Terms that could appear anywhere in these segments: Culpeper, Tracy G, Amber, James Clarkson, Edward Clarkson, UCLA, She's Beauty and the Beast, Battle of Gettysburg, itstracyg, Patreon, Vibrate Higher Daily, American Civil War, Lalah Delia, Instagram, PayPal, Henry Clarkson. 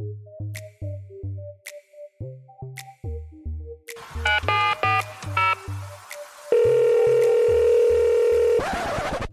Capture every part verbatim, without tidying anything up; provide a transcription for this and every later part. All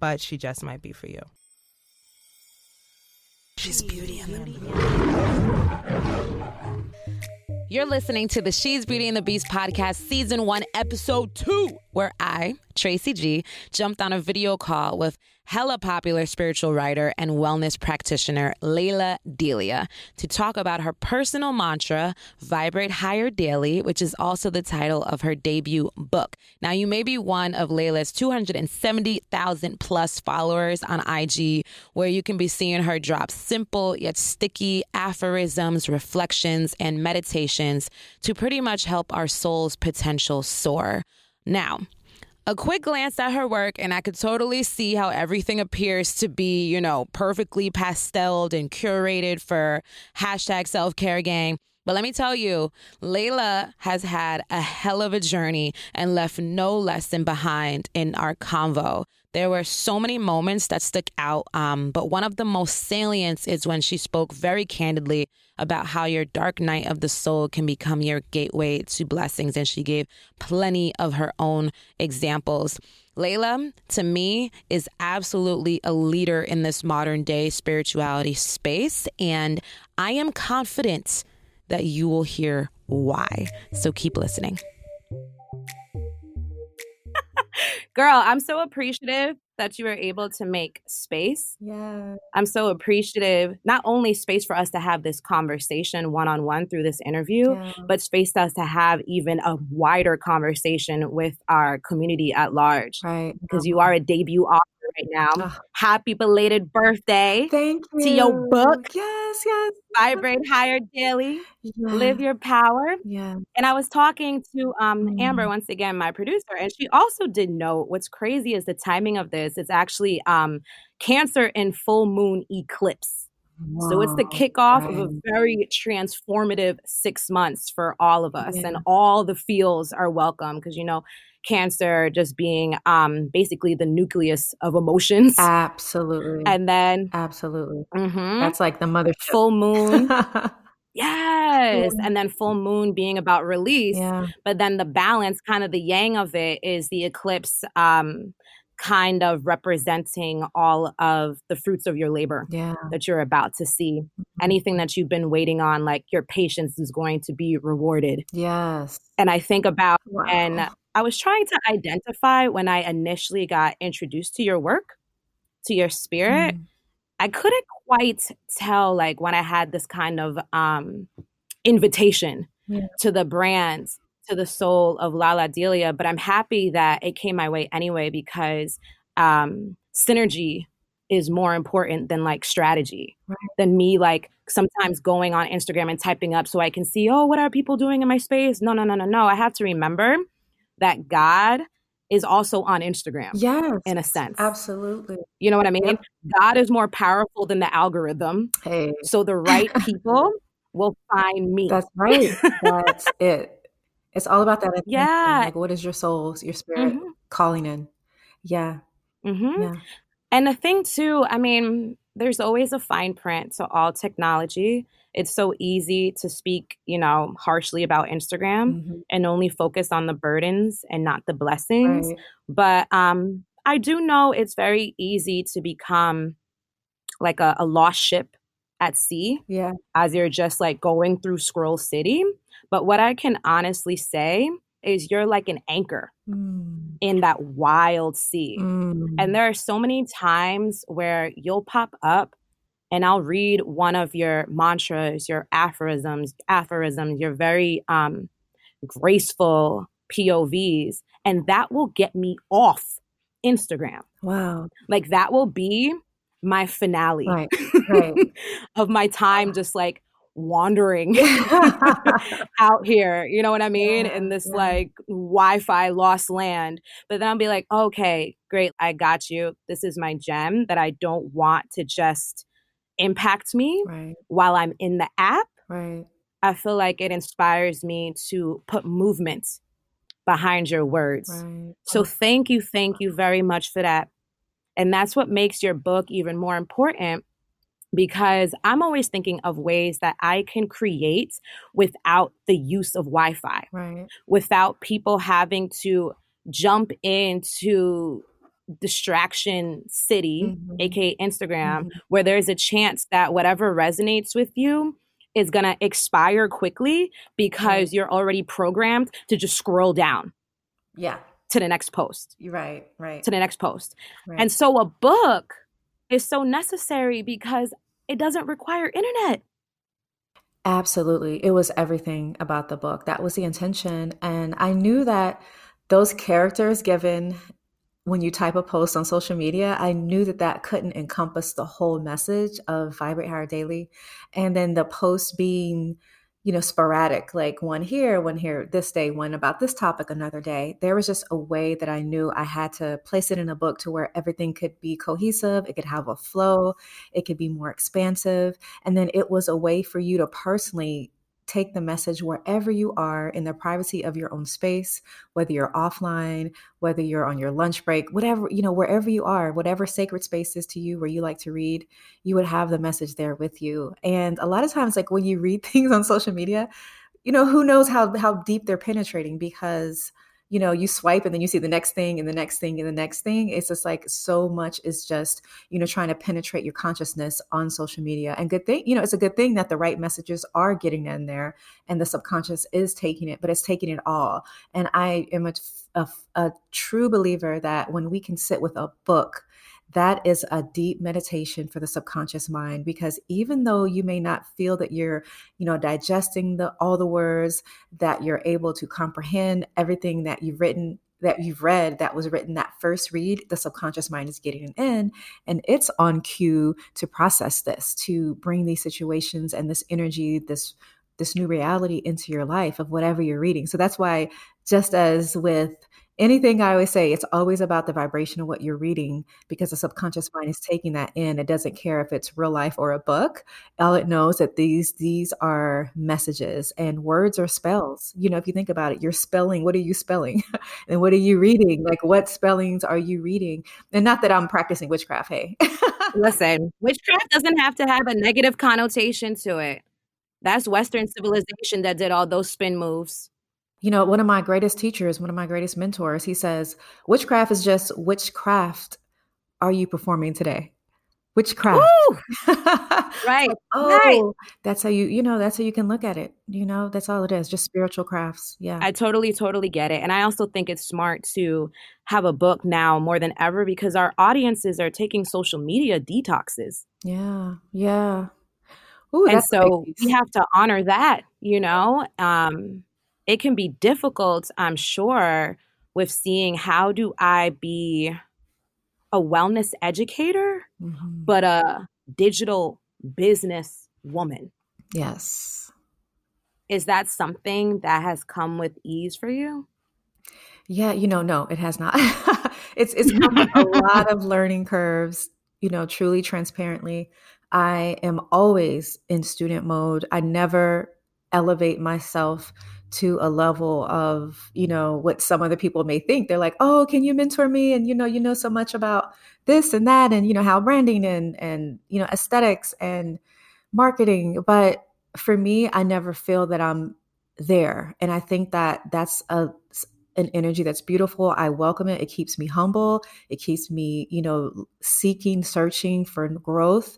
but she just might be for you. She's Beauty and the Beast. You're listening to the She's Beauty and the Beast podcast, season one, episode two, where I, Tracy G, jumped on a video call with hella popular spiritual writer and wellness practitioner Lalah Delia to talk about her personal mantra, Vibrate Higher Daily, which is also the title of her debut book. Now, you may be one of Lalah's two hundred seventy thousand plus followers on I G, where you can be seeing her drop simple yet sticky aphorisms, reflections, and meditations to pretty much help our soul's potential soar. Now, a quick glance at her work, and I could totally see how everything appears to be, you know, perfectly pasteled and curated for hashtag self-care gang. But let me tell you, Lalah has had a hell of a journey and left no lesson behind in our convo. There were so many moments that stuck out, um, but one of the most salient is when she spoke very candidly about how your dark night of the soul can become your gateway to blessings, and she gave plenty of her own examples. Lalah, to me, is absolutely a leader in this modern day spirituality space, and I am confident that you will hear why. So keep listening. Girl, I'm so appreciative that you were able to make space. Yeah. I'm so appreciative, not only space for us to have this conversation one-on-one through this interview, yeah. but space for us to have even a wider conversation with our community at large. Right. Because you are a debut author right now. Oh. Happy belated birthday. Thank you. To your book. Yes, yes. Vibrate Higher Daily. Yeah. Live Your Power. Yeah. And I was talking to um, mm. Amber, once again, my producer, and she also did note what's crazy is the timing of this. It's actually um, Cancer in full moon eclipse. Wow. So it's the kickoff right. of a very transformative six months for all of us. Yeah. And all the feels are welcome because, you know, Cancer just being um, basically the nucleus of emotions. Absolutely. And then. Absolutely. Mm-hmm, that's like the mothership. Full moon. Yes. Yeah. And then full moon being about release. Yeah. But then the balance, kind of the yang of it, is the eclipse um, kind of representing all of the fruits of your labor yeah. that you're about to see. Mm-hmm. Anything that you've been waiting on, like your patience is going to be rewarded. Yes. And I think about wow. and I was trying to identify when I initially got introduced to your work, to your spirit. Mm. I couldn't quite tell like when I had this kind of um, invitation yeah. to the brand, to the soul of Lalah Delia, but I'm happy that it came my way anyway because um, synergy is more important than like strategy, right. than me like sometimes going on Instagram and typing up so I can see, oh, what are people doing in my space? No, no, no, no, no. I have to remember that God is also on Instagram. Yes. In a sense. Absolutely. You know what I mean? Yep. God is more powerful than the algorithm. Hey. So the right people will find me. That's right. That's it. It's all about that. Attention. Yeah. Like, what is your soul, your spirit mm-hmm. calling in? Yeah. Mm-hmm. Yeah. And the thing too, I mean, there's always a fine print to all technology. It's so easy to speak, you know, harshly about Instagram mm-hmm. and only focus on the burdens and not the blessings. Right. But um, I do know it's very easy to become like a, a lost ship at sea yeah. as you're just like going through Scroll City. But what I can honestly say is you're like an anchor mm. in that wild sea. Mm. And there are so many times where you'll pop up and I'll read one of your mantras, your aphorisms, aphorisms, your very um, graceful P O Vs, and that will get me off Instagram. Wow. Like that will be my finale right, right. of my time just like wandering out here, you know what I mean? Yeah, in this yeah. like Wi-Fi lost land. But then I'll be like, okay, great. I got you. This is my gem that I don't want to just impact me right. while I'm in the app. Right. I feel like it inspires me to put movement behind your words. Right. So thank you. Thank you very much for that. And that's what makes your book even more important, because I'm always thinking of ways that I can create without the use of Wi-Fi, right. without people having to jump into distraction city, mm-hmm. aka Instagram, mm-hmm. where there's a chance that whatever resonates with you is going to expire quickly because right. you're already programmed to just scroll down. Yeah. To the next post. Right, right. To the next post. Right. And so a book is so necessary because it doesn't require internet. Absolutely. It was everything about the book. That was the intention. And I knew that those characters given when you type a post on social media, I knew that that couldn't encompass the whole message of Vibrate Higher Daily. And then the post being, you know, sporadic, like one here, one here, this day, one about this topic, another day. There was just a way that I knew I had to place it in a book to where everything could be cohesive. It could have a flow. It could be more expansive. And then it was a way for you to personally take the message wherever you are in the privacy of your own space, whether you're offline, whether you're on your lunch break, whatever, you know, wherever you are, whatever sacred space is to you where you like to read, you would have the message there with you. And a lot of times, like when you read things on social media, you know, who knows how, how deep they're penetrating, because, you know, you swipe and then you see the next thing and the next thing and the next thing. It's just like so much is just, you know, trying to penetrate your consciousness on social media. And good thing, you know, it's a good thing that the right messages are getting in there and the subconscious is taking it, but it's taking it all. And I am a, a, a true believer that when we can sit with a book, that is a deep meditation for the subconscious mind, because even though you may not feel that you're, you know, digesting the, all the words, that you're able to comprehend everything that you've written, that you've read, that was written that first read, the subconscious mind is getting it in, and it's on cue to process this, to bring these situations and this energy, this this new reality into your life of whatever you're reading. So that's why, just as with anything I always say, it's always about the vibration of what you're reading, because the subconscious mind is taking that in. It doesn't care if it's real life or a book. All it knows that these these are messages, and words are spells. You know, if you think about it, you're spelling. What are you spelling? And what are you reading? Like, what spellings are you reading? And not that I'm practicing witchcraft, hey. Listen, witchcraft doesn't have to have a negative connotation to it. That's Western civilization that did all those spin moves. You know, one of my greatest teachers, one of my greatest mentors, he says, witchcraft is just, which craft are you performing today? Witchcraft. Right. Like, oh, right. That's how you, you know, that's how you can look at it. You know, that's all it is. Just spiritual crafts. Yeah. I totally, totally get it. And I also think it's smart to have a book now more than ever, because our audiences are taking social media detoxes. Yeah. Yeah. Ooh, and so we have to honor that, you know. Um, It can be difficult, I'm sure, with seeing how do I be a wellness educator, mm-hmm. but a digital business woman. Yes. Is that something that has come with ease for you? Yeah, you know, no, it has not. it's it's come with a lot of learning curves, you know, truly transparently. I am always in student mode. I never elevate myself to a level of, you know, what some other people may think. They're like, oh, can you mentor me? And, you know, you know so much about this and that, and, you know, how branding and, and, you know, aesthetics and marketing. But for me, I never feel that I'm there. And I think that that's a, an energy that's beautiful. I welcome it. It keeps me humble. It keeps me, you know, seeking, searching for growth.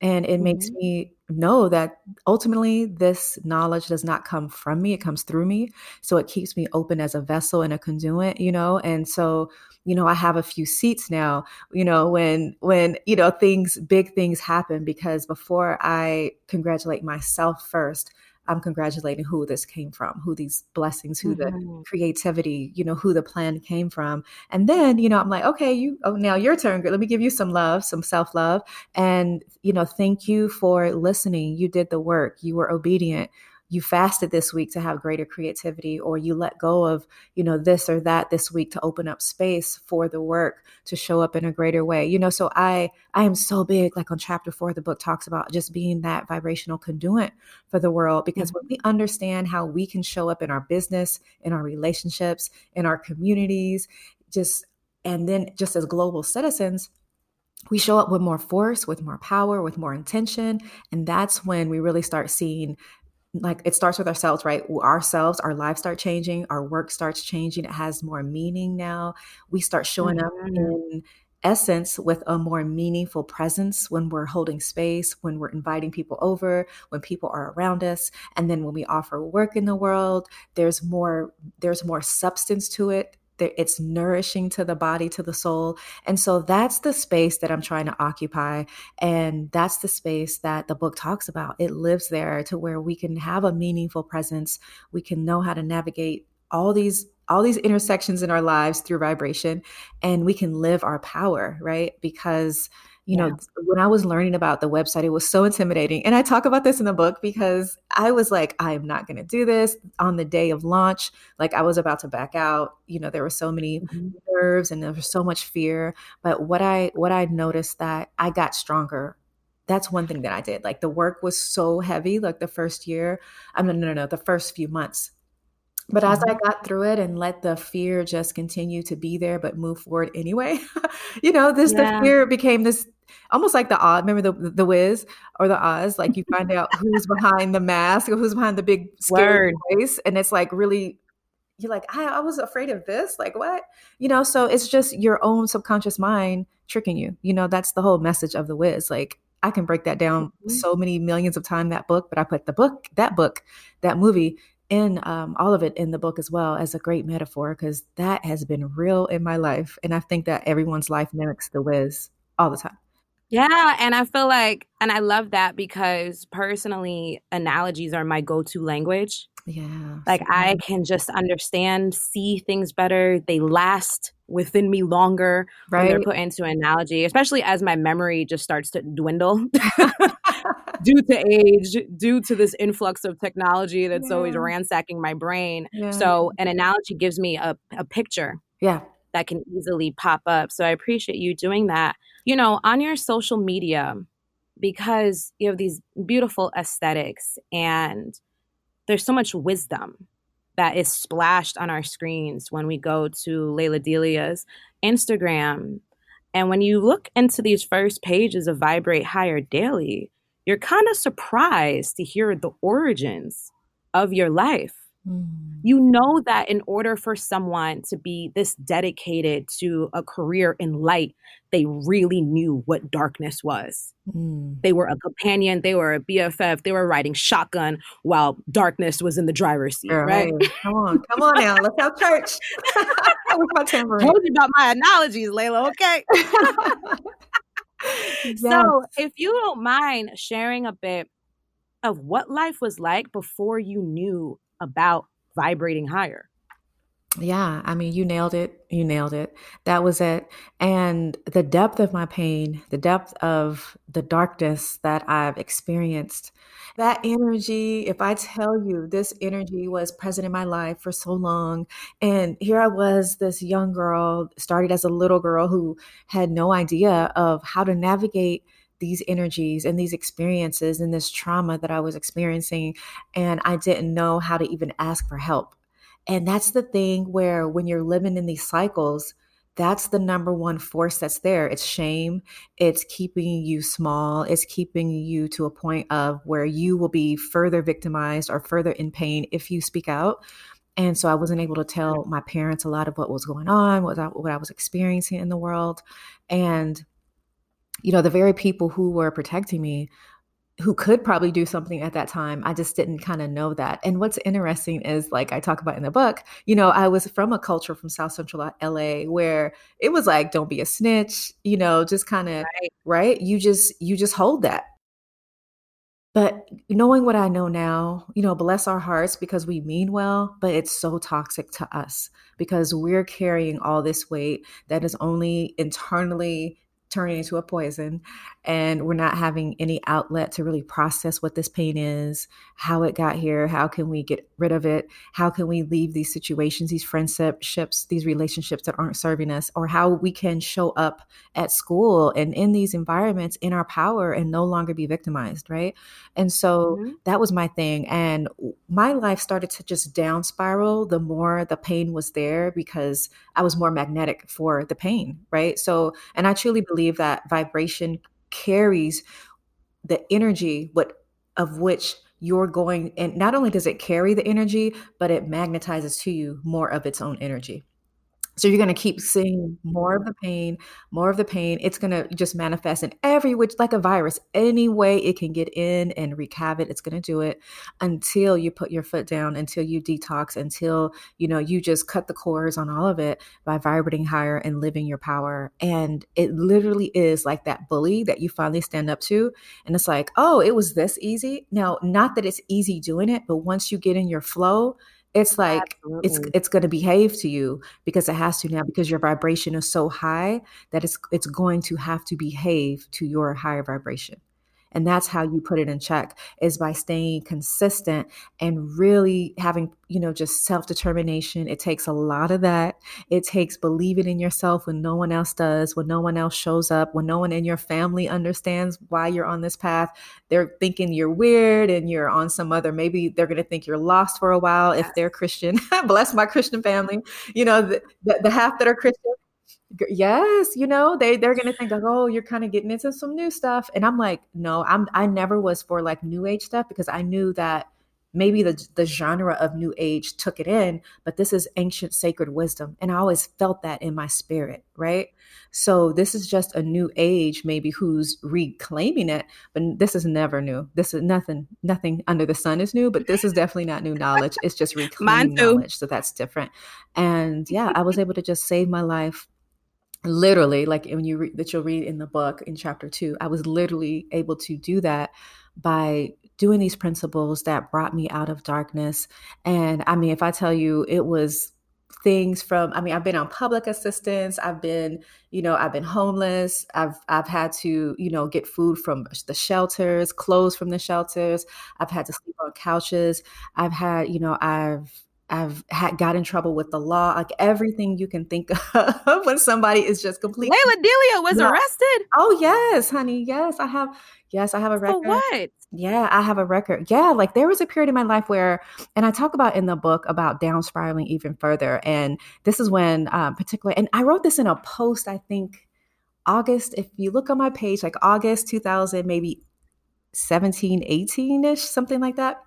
And it mm-hmm. makes me know that ultimately this knowledge does not come from me. It comes through me. So it keeps me open as a vessel and a conduit, you know? And so, you know, I have a few seats now, you know, when, when, you know, things, big things happen, because before I congratulate myself first, I'm congratulating who this came from, who these blessings, who mm-hmm. the creativity, you know, who the plan came from. And then, you know, I'm like, okay, you, oh, now your turn. Let me give you some love, some self-love. And, you know, thank you for listening. You did the work. You were obedient. You fasted this week to have greater creativity, or you let go of, you know, this or that this week to open up space for the work to show up in a greater way. You know, so I, I am so big, like on chapter four, the book talks about just being that vibrational conduit for the world, because mm-hmm. when we understand how we can show up in our business, in our relationships, in our communities, just, and then just as global citizens, we show up with more force, with more power, with more intention. And that's when we really start seeing, like, it starts with ourselves, right? Ourselves, our lives start changing. Our work starts changing. It has more meaning now. We start showing mm-hmm. up in essence with a more meaningful presence when we're holding space, when we're inviting people over, when people are around us. And then when we offer work in the world, there's more, there's more substance to it. It's nourishing to the body, to the soul. And so that's the space that I'm trying to occupy. And that's the space that the book talks about. It lives there to where we can have a meaningful presence. We can know how to navigate all these all these intersections in our lives through vibration, and we can live our power, right? Because, you yeah. know, when I was learning about the website, it was so intimidating. And I talk about this in the book because I was like, I am not going to do this. On the day of launch, like, I was about to back out. You know, there were so many mm-hmm. nerves and there was so much fear. But what I, what I noticed that I got stronger. That's one thing that I did. Like, the work was so heavy, like the first year, I mean, no, no, no, the first few months. But as I got through it and let the fear just continue to be there, but move forward anyway, you know, this, yeah. the fear became this, almost like the Oz, remember the the Wiz or the Oz, like you find out who's behind the mask or who's behind the big scary Word. Voice. And it's like, really, you're like, I, I was afraid of this. Like, what? You know, so it's just your own subconscious mind tricking you. You know, that's the whole message of the Wiz. Like, I can break that down mm-hmm. so many millions of times, that book, but I put the book, that book, that movie in um, all of it in the book as well as a great metaphor, because that has been real in my life. And I think that everyone's life mimics the Wiz all the time. Yeah. And I feel like, and I love that, because personally, analogies are my go-to language. Yeah. Like, I can just understand, see things better. They last within me longer right. when they're put into an analogy, especially as my memory just starts to dwindle. Due to age, due to this influx of technology that's yeah. always ransacking my brain. Yeah. So an analogy gives me a, a picture yeah. that can easily pop up. So I appreciate you doing that. You know, on your social media, because you have these beautiful aesthetics and there's so much wisdom that is splashed on our screens when we go to Lalah Delia's Instagram. And when you look into these first pages of Vibrate Higher Daily, you're kind of surprised to hear the origins of your life. Mm. You know that in order for someone to be this dedicated to a career in light, they really knew what darkness was. Mm. They were a companion. They were a B F F. They were riding shotgun while darkness was in the driver's seat, Girl, right? Hey, come on. Come on now. Let's have church. With my tambourine. I told you about my analogies, Lalah, okay? Yes. So if you don't mind sharing a bit of what life was like before you knew about vibrating higher. Yeah. I mean, you nailed it. You nailed it. That was it. And the depth of my pain, the depth of the darkness that I've experienced, that energy, if I tell you, this energy was present in my life for so long. And here I was, this young girl, started as a little girl who had no idea of how to navigate these energies and these experiences and this trauma that I was experiencing. And I didn't know how to even ask for help. And that's the thing where when you're living in these cycles, that's the number one force that's there. It's shame. It's keeping you small. It's keeping you to a point of where you will be further victimized or further in pain if you speak out. And so I wasn't able to tell my parents a lot of what was going on, what I, what I was experiencing in the world. And, you know, the very people who were protecting me, who could probably do something at that time, I just didn't kind of know that. And what's interesting is, like I talk about in the book, you know, I was from a culture from South Central L A where it was like, don't be a snitch, you know, just kind of, right. right? You just, you just hold that. But knowing what I know now, you know, bless our hearts because we mean well, but it's so toxic to us because we're carrying all this weight that is only internally turning into a poison, and we're not having any outlet to really process what this pain is, how it got here, how can we get rid of it, how can we leave these situations, these friendships, these relationships that aren't serving us, or how we can show up at school and in these environments in our power and no longer be victimized, right? And so mm-hmm. that was my thing. And my life started to just down spiral the more the pain was there because I was more magnetic for the pain, right? So, and I truly believe that vibration carries the energy what of which you're going, and not only does it carry the energy, but it magnetizes to you more of its own energy. So you're going to keep seeing more of the pain, more of the pain. It's going to just manifest in every which, like a virus, any way it can get in and wreak havoc. It's going to do it until you put your foot down, until you detox, until, you know, you just cut the cords on all of it by vibrating higher and living your power. And it literally is like that bully that you finally stand up to. And it's like, oh, it was this easy. Now, not that it's easy doing it, but once you get in your flow, it's like, absolutely. it's it's going to behave to you because it has to now, because your vibration is so high that it's it's going to have to behave to your higher vibration. And that's how you put it in check, is by staying consistent and really having, you know, just self-determination. It takes a lot of that. It takes believing in yourself when no one else does, when no one else shows up, when no one in your family understands why you're on this path. They're thinking you're weird and you're on some other, maybe they're going to think you're lost for a while if they're Christian. Bless my Christian family. You know, the, the, the half that are Christian. Yes, you know, they, they're going to think, like, oh, you're kind of getting into some new stuff. And I'm like, no, I'm, I never was for like new age stuff because I knew that maybe the, the genre of new age took it in, but this is ancient sacred wisdom. And I always felt that in my spirit, right? So this is just a new age, maybe who's reclaiming it, but this is never new. This is nothing, nothing under the sun is new, but this is definitely not new knowledge. It's just reclaiming knowledge. So that's different. And yeah, I was able to just save my life. Literally, like when you read that, you'll read in the book in chapter two, I was literally able to do that by doing these principles that brought me out of darkness. And I mean, if I tell you, it was things from, I mean, I've been on public assistance. I've been, you know, I've been homeless. I've, I've had to, you know, get food from the shelters, clothes from the shelters. I've had to sleep on couches. I've had, you know, I've, I've had, got in trouble with the law, like everything you can think of when somebody is just completely. Lalah Delia was no. arrested. Oh yes, honey. Yes, I have. Yes, I have a record. For what? Yeah, I have a record. Yeah, like there was a period in my life where, and I talk about in the book about down spiraling even further. And this is when, um, particularly, and I wrote this in a post. I think August. If you look on my page, like August two thousand, maybe seventeen, eighteen ish, something like that.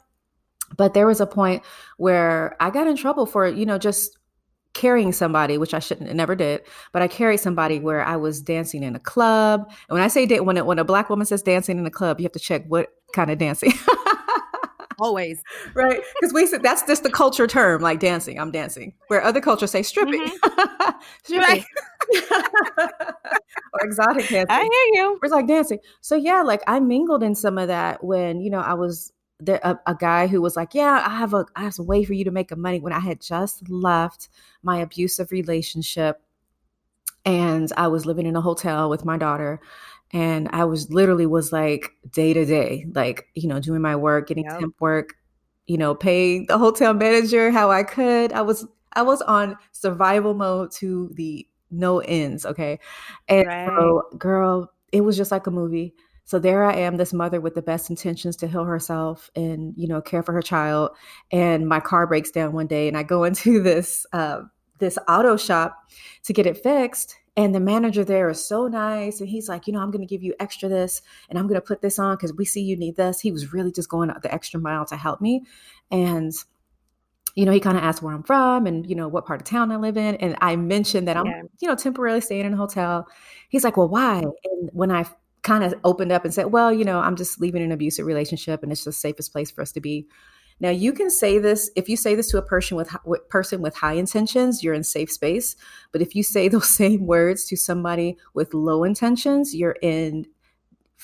But there was a point where I got in trouble for, you know, just carrying somebody, which I shouldn't, never did. But I carried somebody where I was dancing in a club. And when I say da- when it, when a black woman says dancing in a club, you have to check what kind of dancing. Always, right? Because we said that's just the culture term, like dancing. I'm dancing. Where other cultures say stripping, mm-hmm. stripping, or exotic dancing. I hear you. It's like dancing. So yeah, like I mingled in some of that when, you know, I was. There, a, a guy who was like, yeah, I have a, I have a way for you to make a money, when I had just left my abusive relationship and I was living in a hotel with my daughter, and I was literally was like day to day, like, you know, doing my work, getting yep. temp work, you know, paying the hotel manager how I could. I was, I was on survival mode to the no ends. Okay. And right. so, girl, it was just like a movie. So there I am, this mother with the best intentions to heal herself and, you know, care for her child. And my car breaks down one day, and I go into this uh, this auto shop to get it fixed. And the manager there is so nice. And he's like, you know, I'm going to give you extra this, and I'm going to put this on because we see you need this. He was really just going the extra mile to help me. And, you know, he kind of asked where I'm from and, you know, what part of town I live in. And I mentioned that I'm, yeah. you know, temporarily staying in a hotel. He's like, well, why? And when I kind of opened up and said, well, you know, I'm just leaving an abusive relationship and it's the safest place for us to be. Now you can say this, if you say this to a person with, with person with high intentions, you're in safe space. But if you say those same words to somebody with low intentions, you're in,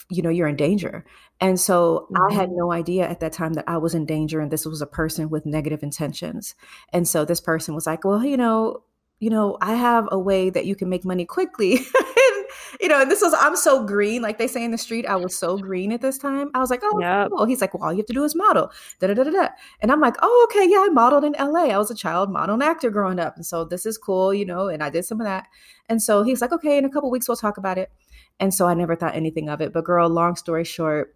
you know, you're in danger. And so mm-hmm. I had no idea at that time that I was in danger and this was a person with negative intentions. And so this person was like, well, you know, you know, I have a way that you can make money quickly. And, you know, and this was, I'm so green. Like they say in the street, I was so green at this time. I was like, oh, yep. cool. He's like, well, all you have to do is model. Da, da, da, da. And I'm like, oh, okay. Yeah. I modeled in L A. I was a child model and actor growing up. And so this is cool, you know, and I did some of that. And so he's like, okay, in a couple of weeks, we'll talk about it. And so I never thought anything of it, but girl, long story short,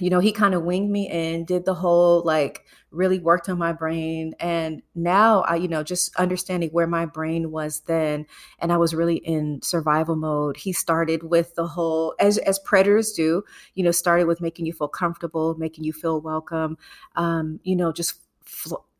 you know, he kind of winged me in, did the whole, like, really worked on my brain. And now I, you know, just understanding where my brain was then, and I was really in survival mode. He started with the whole, as, as predators do, you know, started with making you feel comfortable, making you feel welcome, um, you know, just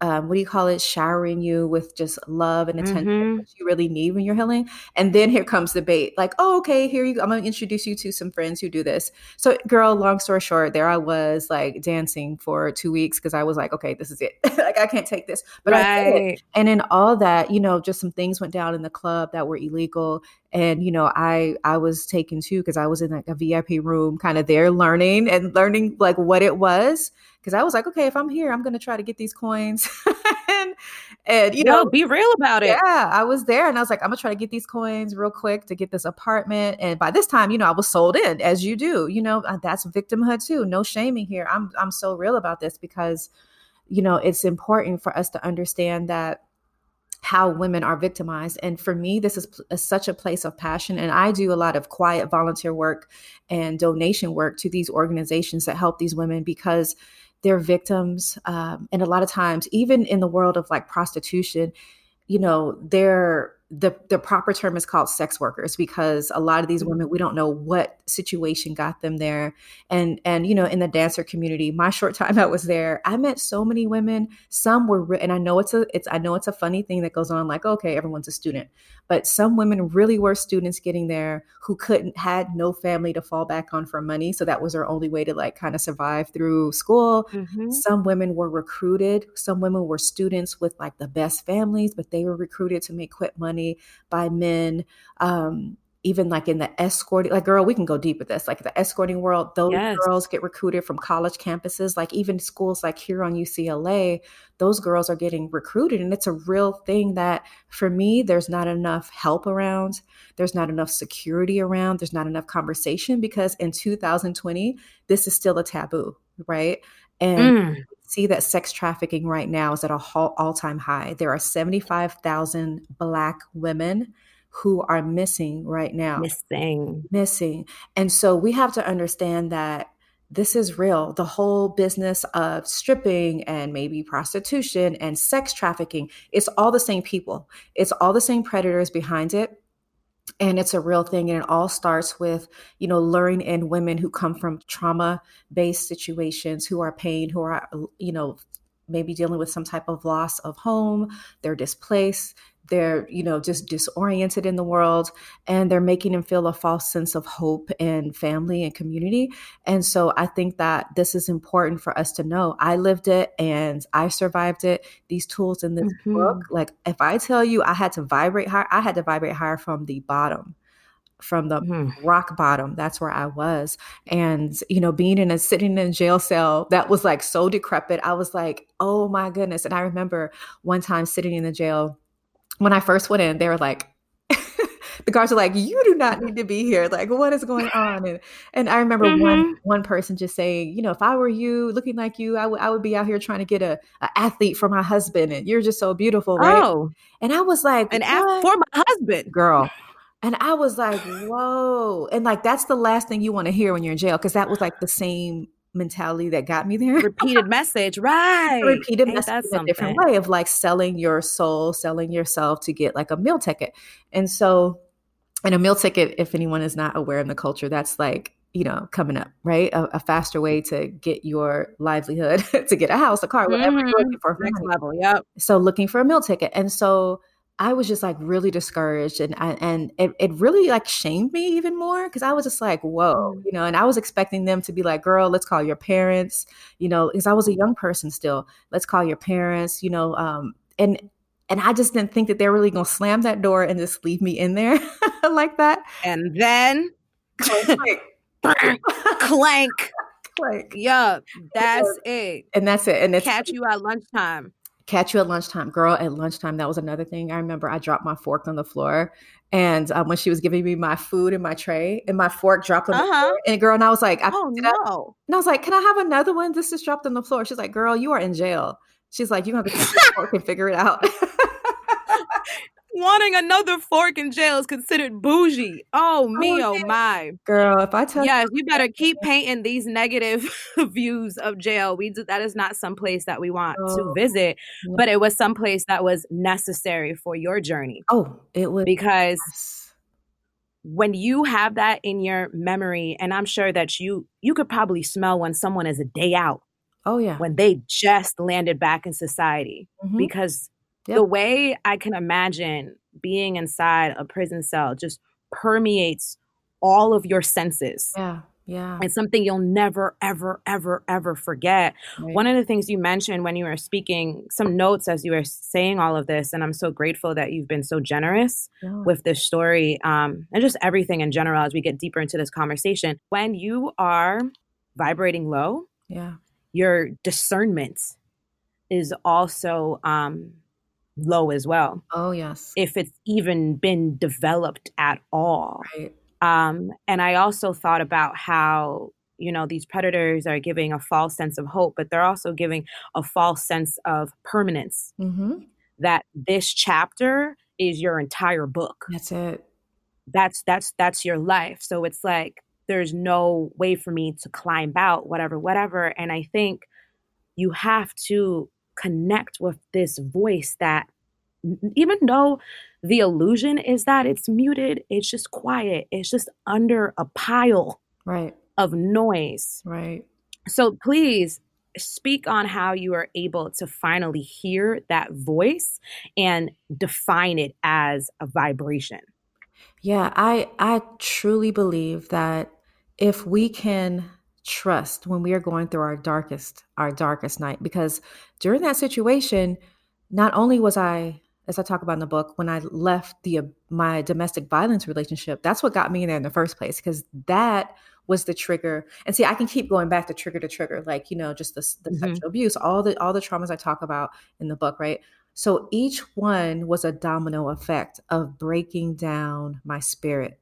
Um, what do you call it? Showering you with just love and attention mm-hmm. that you really need when you're healing. And then here comes the bait. Like, oh, okay, here you go. I'm going to introduce you to some friends who do this. So girl, long story short, there I was like dancing for two weeks because I was like, okay, this is it. Like, I can't take this. But right. I did it. And in all that, you know, just some things went down in the club that were illegal. And, you know, I, I was taken too because I was in like a V I P room kind of there learning and learning like what it was. Because I was like, okay, if I'm here, I'm going to try to get these coins. and, and, you no, know, be real about it. Yeah, I was there and I was like, I'm going to try to get these coins real quick to get this apartment. And by this time, you know, I was sold in, as you do. You know, that's victimhood too. No shaming here. I'm I'm so real about this because, you know, it's important for us to understand that how women are victimized. And for me, this is a, such a place of passion. And I do a lot of quiet volunteer work and donation work to these organizations that help these women because they're victims. Um, and a lot of times, even in the world of like prostitution, you know, they're the, the proper term is called sex workers, because a lot of these women, we don't know what situation got them there. And, and, you know, in the dancer community, my short time I was there, I met so many women. Some were, re- and I know it's a, it's, I know it's a funny thing that goes on like, okay, everyone's a student, but some women really were students getting there who couldn't, had no family to fall back on for money. So that was their only way to like kind of survive through school. Mm-hmm. Some women were recruited. Some women were students with like the best families, but they were recruited to make quick money by men, um, even like in the escorting, like girl, we can go deep with this, like the escorting world, those yes. girls get recruited from college campuses, like even schools like here on U C L A, those girls are getting recruited. And it's a real thing that for me, there's not enough help around. There's not enough security around. There's not enough conversation because in two thousand twenty, this is still a taboo, right? And mm. see that sex trafficking right now is at a all-time high. There are seventy-five thousand Black women who are missing right now. Missing. Missing. And so we have to understand that this is real. The whole business of stripping and maybe prostitution and sex trafficking, it's all the same people. It's all the same predators behind it. And it's a real thing. And it all starts with, you know, luring in women who come from trauma-based situations, who are pained, who are, you know, maybe dealing with some type of loss of home. They're displaced. They're, you know, just disoriented in the world. And they're making them feel a false sense of hope and family and community. And so I think that this is important for us to know. I lived it and I survived it. These tools in this mm-hmm. book, like if I tell you I had to vibrate higher, I had to vibrate higher from the bottom. From the mm-hmm. rock bottom. That's where I was. And, you know, being in a sitting in a jail cell that was like so decrepit, I was like, oh my goodness. And I remember one time sitting in the jail, when I first went in, they were like, the guards were like, you do not need to be here. Like, what is going on? And and I remember mm-hmm. one one person just saying, you know, if I were you, looking like you, I would I would be out here trying to get a, a athlete for my husband. And you're just so beautiful, right? Oh. And I was like, an athlete for my husband, girl. And I was like, whoa. And like, that's the last thing you want to hear when you're in jail. Cause that was like the same mentality that got me there. Repeated message, right. A repeated hey, message in a different way of like selling your soul, selling yourself to get like a meal ticket. And so, and a meal ticket, if anyone is not aware in the culture, that's like, you know, coming up, right? A, a faster way to get your livelihood, to get a house, a car, whatever mm-hmm. you're looking for. Next level, yep. So looking for a meal ticket. And so I was just like really discouraged and I, and it, it really like shamed me even more because I was just like, whoa, you know, and I was expecting them to be like, girl, let's call your parents, you know, because I was a young person still. Let's call your parents, you know, um, and and I just didn't think that they're really going to slam that door and just leave me in there like that. And then clank. clank. Like, yeah, that's it. And that's it. And it's catch you at lunchtime. Catch you at lunchtime. Girl, at lunchtime, that was another thing. I remember I dropped my fork on the floor. And um, when she was giving me my food and my tray, and my fork dropped on uh-huh. the floor. And girl, and I was like, I oh, no. Up. And I was like, can I have another one? This is dropped on the floor. She's like, girl, you are in jail. She's like, you're going to have to take this fork and figure it out. Wanting another fork in jail is considered bougie. Oh, me, oh, my. Girl, if I tell you. Yes, you better keep painting these negative views of jail. We do, that is not some place that we want oh. to visit, but it was some place that was necessary for your journey. Oh, it would. Because yes. when you have that in your memory, and I'm sure that you you could probably smell when someone is a day out. Oh, yeah. When they just landed back in society mm-hmm. because Yep. the way I can imagine being inside a prison cell just permeates all of your senses. Yeah, yeah. It's something you'll never, ever, ever, ever forget. Right. One of the things you mentioned when you were speaking, some notes as you were saying all of this, and I'm so grateful that you've been so generous yeah. with this story um, and just everything in general as we get deeper into this conversation. When you are vibrating low, yeah, your discernment is also um, low as well. Oh, yes. If it's even been developed at all. Right. Um, and I also thought about how, you know, these predators are giving a false sense of hope, but they're also giving a false sense of permanence. Mm-hmm. That this chapter is your entire book. That's it. That's, that's, that's your life. So it's like, there's no way for me to climb out, whatever, whatever. And I think you have to connect with this voice that even though the illusion is that it's muted, it's just quiet. It's just under a pile right. of noise. Right. So please speak on how you are able to finally hear that voice and define it as a vibration. Yeah, I I truly believe that if we can trust when we are going through our darkest, our darkest night, because during that situation, not only was I, as I talk about in the book, when I left the, my domestic violence relationship, that's what got me in there in the first place, because that was the trigger. And see, I can keep going back to trigger to trigger, like, you know, just the, the mm-hmm. sexual abuse, all the, all the traumas I talk about in the book, right? So each one was a domino effect of breaking down my spirit,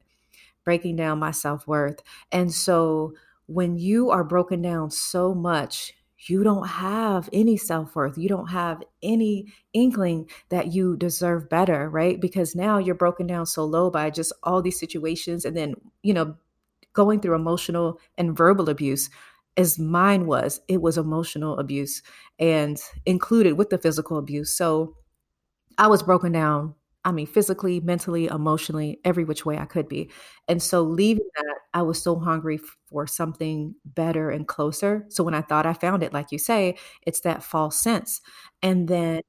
breaking down my self-worth. And so when you are broken down so much, you don't have any self-worth. You don't have any inkling that you deserve better, right? Because now you're broken down so low by just all these situations. And then, you know, going through emotional and verbal abuse, as mine was, it was emotional abuse and included with the physical abuse. So I was broken down, I mean, physically, mentally, emotionally, every which way I could be. And so leaving that, I was so hungry for something better and closer. So when I thought I found it, like you say, it's that false sense. And then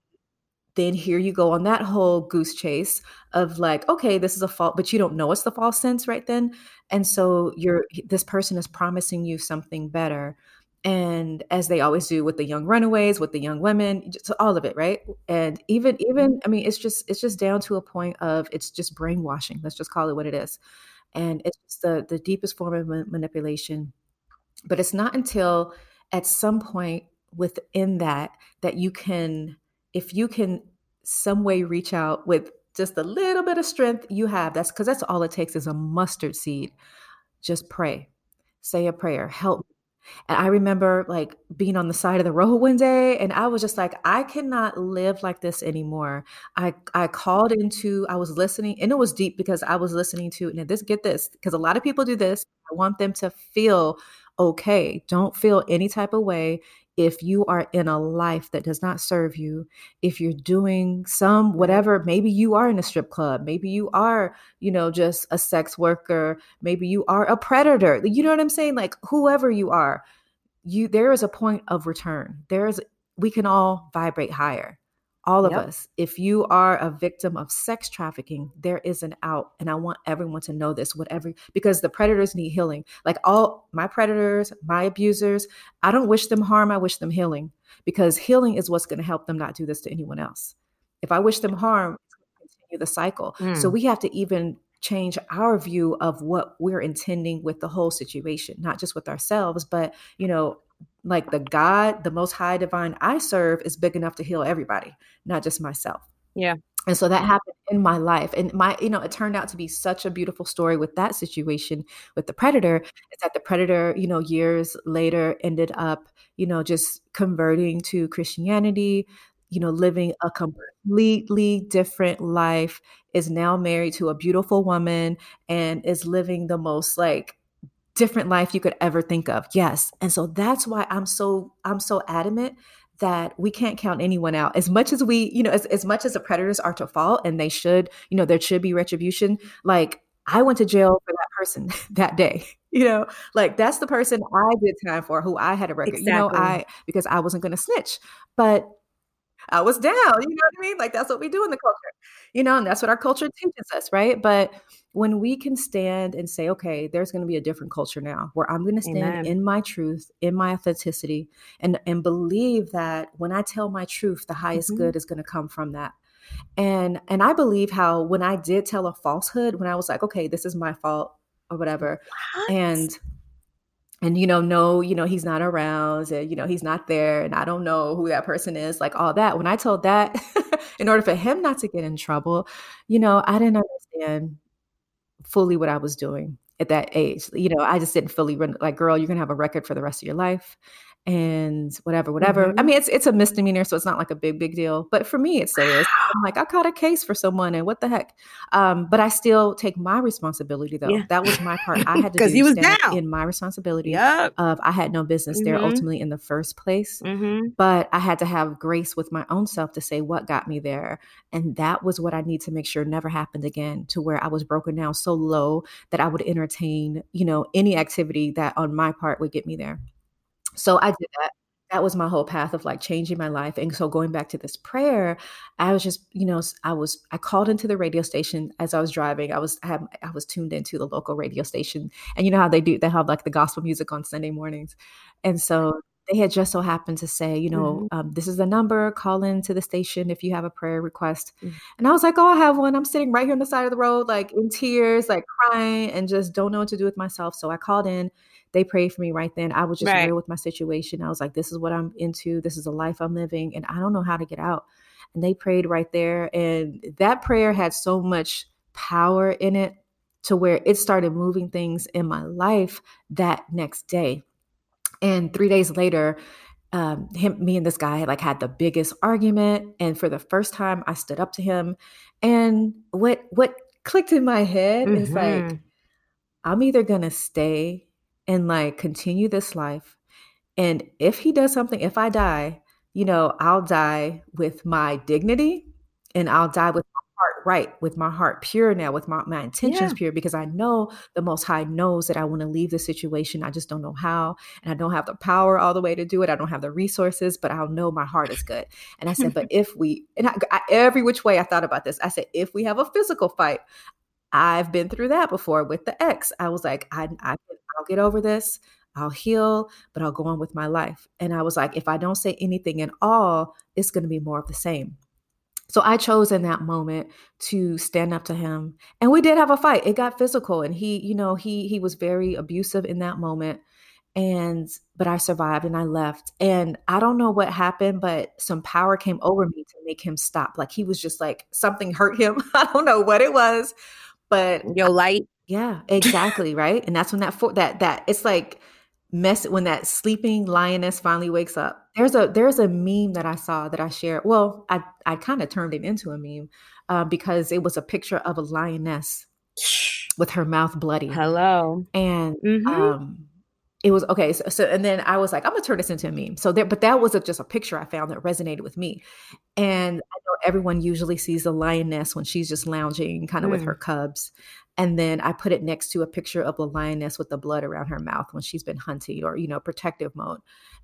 then here you go on that whole goose chase of like, okay, this is a fault, but you don't know it's the false sense right then. And so you're, this person is promising you something better. And as they always do with the young runaways, with the young women, just all of it, right? And even, even, I mean, it's just, it's just down to a point of, it's just brainwashing. Let's just call it what it is. And it's just the, the deepest form of ma- manipulation. But it's not until at some point within that, that you can, if you can some way reach out with just a little bit of strength you have, that's because that's all it takes is a mustard seed. Just pray, say a prayer, help. And I remember like being on the side of the road one day and I was just like, I cannot live like this anymore. I, I called into, I was listening and it was deep because I was listening to, and this, get this, because a lot of people do this. I want them to feel okay. Don't feel any type of way. If you are in a life that does not serve you, if you're doing some, whatever, maybe you are in a strip club, maybe you are, you know, just a sex worker, maybe you are a predator, you know what I'm saying? Like whoever you are, you, there is a point of return. There is, we can all vibrate higher. All of yep. us. If you are a victim of sex trafficking, there is an out. And I want everyone to know this, whatever, because the predators need healing. Like all my predators, my abusers, I don't wish them harm. I wish them healing because healing is what's going to help them not do this to anyone else. If I wish them harm, it's going to continue the cycle. Mm. So we have to even change our view of what we're intending with the whole situation, not just with ourselves, but, you know, like the God, the most high divine I serve is big enough to heal everybody, not just myself. Yeah. And so that happened in my life. And my, you know, it turned out to be such a beautiful story with that situation with the predator, is that the predator, you know, years later ended up, you know, just converting to Christianity, you know, living a completely different life, is now married to a beautiful woman, and is living the most like different life you could ever think of. Yes. And so that's why I'm so, I'm so adamant that we can't count anyone out. As much as we, you know, as, as much as the predators are to fault, and they should, you know, there should be retribution. Like, I went to jail for that person that day, you know, like that's the person I did time for, who I had a record, exactly. you know, I, because I wasn't going to snitch, but I was down, you know what I mean? Like, that's what we do in the culture, you know, and that's what our culture teaches us. Right. But when we can stand and say, okay, there's going to be a different culture now, where I'm going to stand Amen. in my truth, in my authenticity, and, and believe that when I tell my truth, the highest mm-hmm. good is going to come from that. And, and I believe how, when I did tell a falsehood, when I was like, okay, this is my fault or whatever. What? And, and, you know, no, you know, he's not around, and, you know, he's not there, and I don't know who that person is, like all that. When I told that, in order for him not to get in trouble, you know, I didn't understand fully what I was doing at that age. You know, I just didn't fully run, like, girl, you're going to have a record for the rest of your life, and whatever, whatever. Mm-hmm. I mean, it's it's a misdemeanor, so it's not like a big, big deal. But for me, it still is. I'm like, I caught a case for someone, and what the heck? Um, but I still take my responsibility, though. Yeah. That was my part. I had to do he was stand down. in my responsibility yep. of I had no business mm-hmm. there ultimately in the first place. Mm-hmm. But I had to have grace with my own self to say what got me there. And that was what I need to make sure never happened again, to where I was broken down so low that I would entertain, you know, any activity that on my part would get me there. So I did that. That was my whole path of like changing my life. And so going back to this prayer, I was just, you know, I was, I called into the radio station as I was driving. I was, I, had, I was tuned into the local radio station, and you know how they do, they have like the gospel music on Sunday mornings. And so they had just so happened to say, you know, mm-hmm. um, this is the number, call into the station if you have a prayer request. Mm-hmm. And I was like, oh, I have one. I'm sitting right here on the side of the road, like in tears, like crying, and just don't know what to do with myself. So I called in. They prayed for me right then. I was just right. real with my situation. I was like, this is what I'm into. This is the life I'm living, and I don't know how to get out. And they prayed right there. And that prayer had so much power in it, to where it started moving things in my life that next day. And three days later, um, him, me and this guy had like had the biggest argument. And for the first time, I stood up to him. And what, what clicked in my head mm-hmm. is like, I'm either going to stay and like continue this life, and if he does something, if I die, you know, I'll die with my dignity, and I'll die with my heart right, with my heart pure now, with my, my intentions yeah. pure, because I know the Most High knows that I want to leave the situation. I just don't know how, and I don't have the power all the way to do it. I don't have the resources, but I'll know my heart is good. And I said, but if we, and I, I, every which way I thought about this, I said, if we have a physical fight, I've been through that before with the ex. I was like, I, I, I'll get over this. I'll heal, but I'll go on with my life. And I was like, if I don't say anything at all, it's going to be more of the same. So I chose in that moment to stand up to him. And we did have a fight. It got physical, and he, you know, he, he was very abusive in that moment. And, but I survived, and I left, and I don't know what happened, but some power came over me to make him stop. Like, he was just like, something hurt him. I don't know what it was, but your light. Yeah, exactly. Right. And that's when that, for, that, that it's like mess when that sleeping lioness finally wakes up. There's a, there's a meme that I saw that I shared. Well, I, I kind of turned it into a meme uh, because it was a picture of a lioness with her mouth bloody. Hello. And, mm-hmm. um, it was okay. So, so, and then I was like, I'm gonna turn this into a meme. So there, but that was a, just a picture I found that resonated with me. And I know everyone usually sees the lioness when she's just lounging kind of mm. with her cubs. And then I put it next to a picture of a lioness with the blood around her mouth when she's been hunting, or, you know, protective mode.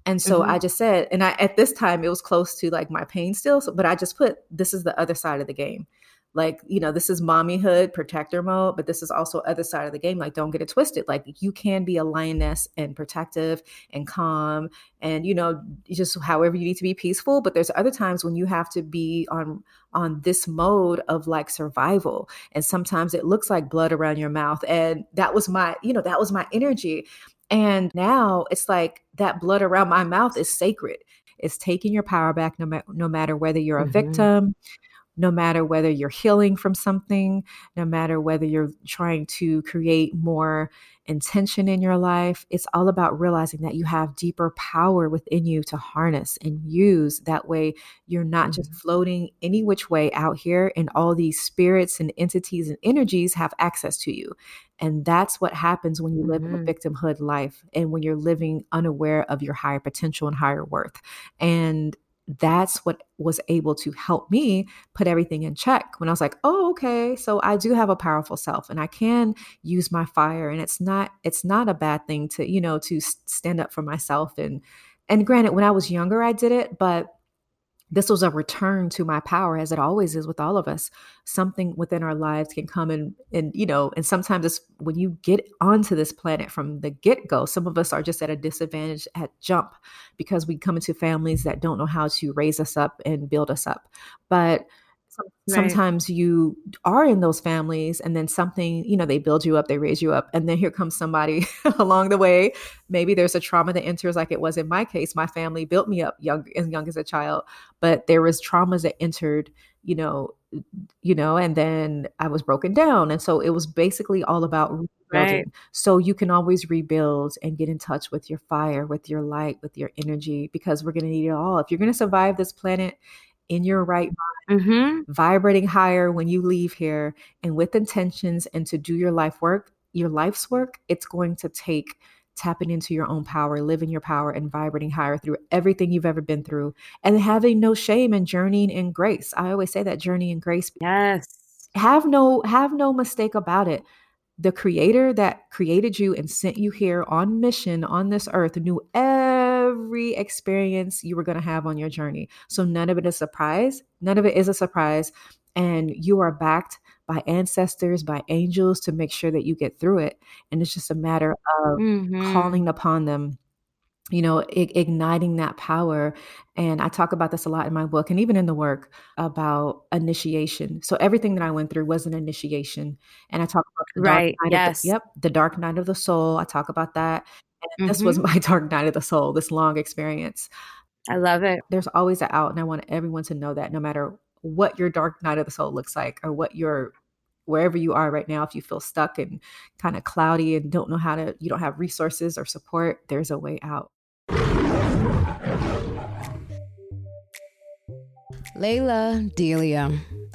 And so mm-hmm. I just said, and I, at this time it was close to like my pain still, so, but I just put, this is the other side of the game. Like, you know, this is mommyhood, protector mode, but this is also other side of the game. Like, don't get it twisted. Like, you can be a lioness and protective and calm and, you know, just however you need to be peaceful. But there's other times when you have to be on on this mode of like survival. And sometimes it looks like blood around your mouth. And that was my, you know, that was my energy. And now it's like that blood around my mouth is sacred. It's taking your power back no, ma- no matter whether you're a mm-hmm. victim, no matter whether you're healing from something, no matter whether you're trying to create more intention in your life. It's all about realizing that you have deeper power within you to harness and use. That way you're not just floating any which way out here, and all these spirits and entities and energies have access to you. And that's what happens when you live mm-hmm. a victimhood life and when you're living unaware of your higher potential and higher worth. And that's what was able to help me put everything in check when I was like, oh, okay, so I do have a powerful self and I can use my fire. And it's not, it's not a bad thing to, you know, to stand up for myself. And, and granted, when I was younger, I did it, but this was a return to my power, as it always is with all of us. Something within our lives can come and, and, you know, and sometimes it's when you get onto this planet from the get-go, some of us are just at a disadvantage at jump because we come into families that don't know how to raise us up and build us up. But sometimes right. you are in those families and then something, you know, they build you up, they raise you up. And then here comes somebody along the way. Maybe there's a trauma that enters, like it was in my case. My family built me up young, as young as a child, but there was traumas that entered, you know, you know, and then I was broken down. And so it was basically all about rebuilding. Right. So you can always rebuild and get in touch with your fire, with your light, with your energy, because we're going to need it all. If you're going to survive this planet in your right mind, mm-hmm. vibrating higher when you leave here and with intentions and to do your life work, your life's work, it's going to take tapping into your own power, living your power and vibrating higher through everything you've ever been through and having no shame and journeying in grace. I always say that, journey in grace. Yes. Have no, have no mistake about it. The creator that created you and sent you here on mission on this earth knew every experience you were going to have on your journey. So none of it is a surprise. None of it is a surprise. And you are backed by ancestors, by angels to make sure that you get through it. And it's just a matter of mm-hmm. calling upon them, you know, I- igniting that power. And I talk about this a lot in my book and even in the work about initiation. So everything that I went through was an initiation. And I talk about the right. dark night yes. of the, yep, the dark night of the soul. I talk about that. And mm-hmm. this was my dark night of the soul, this long experience. I love it. There's always an out. And I want everyone to know that no matter what your dark night of the soul looks like, or what your, wherever you are right now, if you feel stuck and kind of cloudy and don't know how to, you don't have resources or support, there's a way out. Lalah Delia.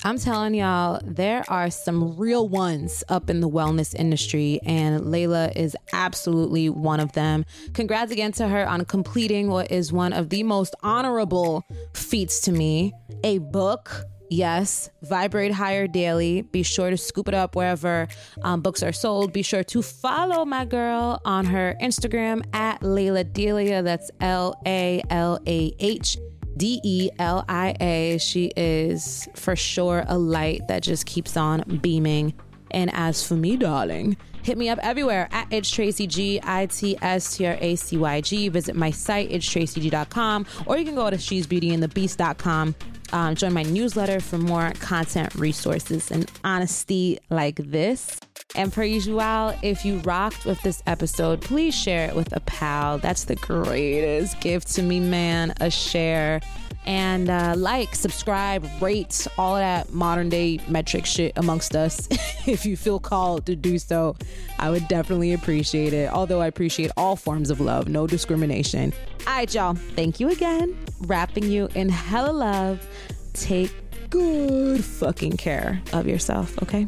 I'm telling y'all, there are some real ones up in the wellness industry, and Lalah is absolutely one of them. Congrats again to her on completing what is one of the most honorable feats to me, a book. Yes, Vibrate Higher Daily. Be sure to scoop it up wherever um, books are sold. Be sure to follow my girl on her Instagram at Lalah Delia. That's L A L A H D E L I A. She is for sure a light that just keeps on beaming. And as for me, darling, hit me up everywhere at It's Tracy G, I T S T R A C Y G. Visit my site, it's tracy g dot com, or you can go to she's beauty and the beast dot com. Um, join my newsletter for more content, resources, and honesty like this. And per usual, if you rocked with this episode, please share it with a pal. That's the greatest gift to me, man. A share. And uh, like, subscribe, rate, all that modern day metric shit amongst us. If you feel called to do so, I would definitely appreciate it. Although I appreciate all forms of love, no discrimination. All right, y'all. Thank you again. Wrapping you in hella love. Take good fucking care of yourself, okay?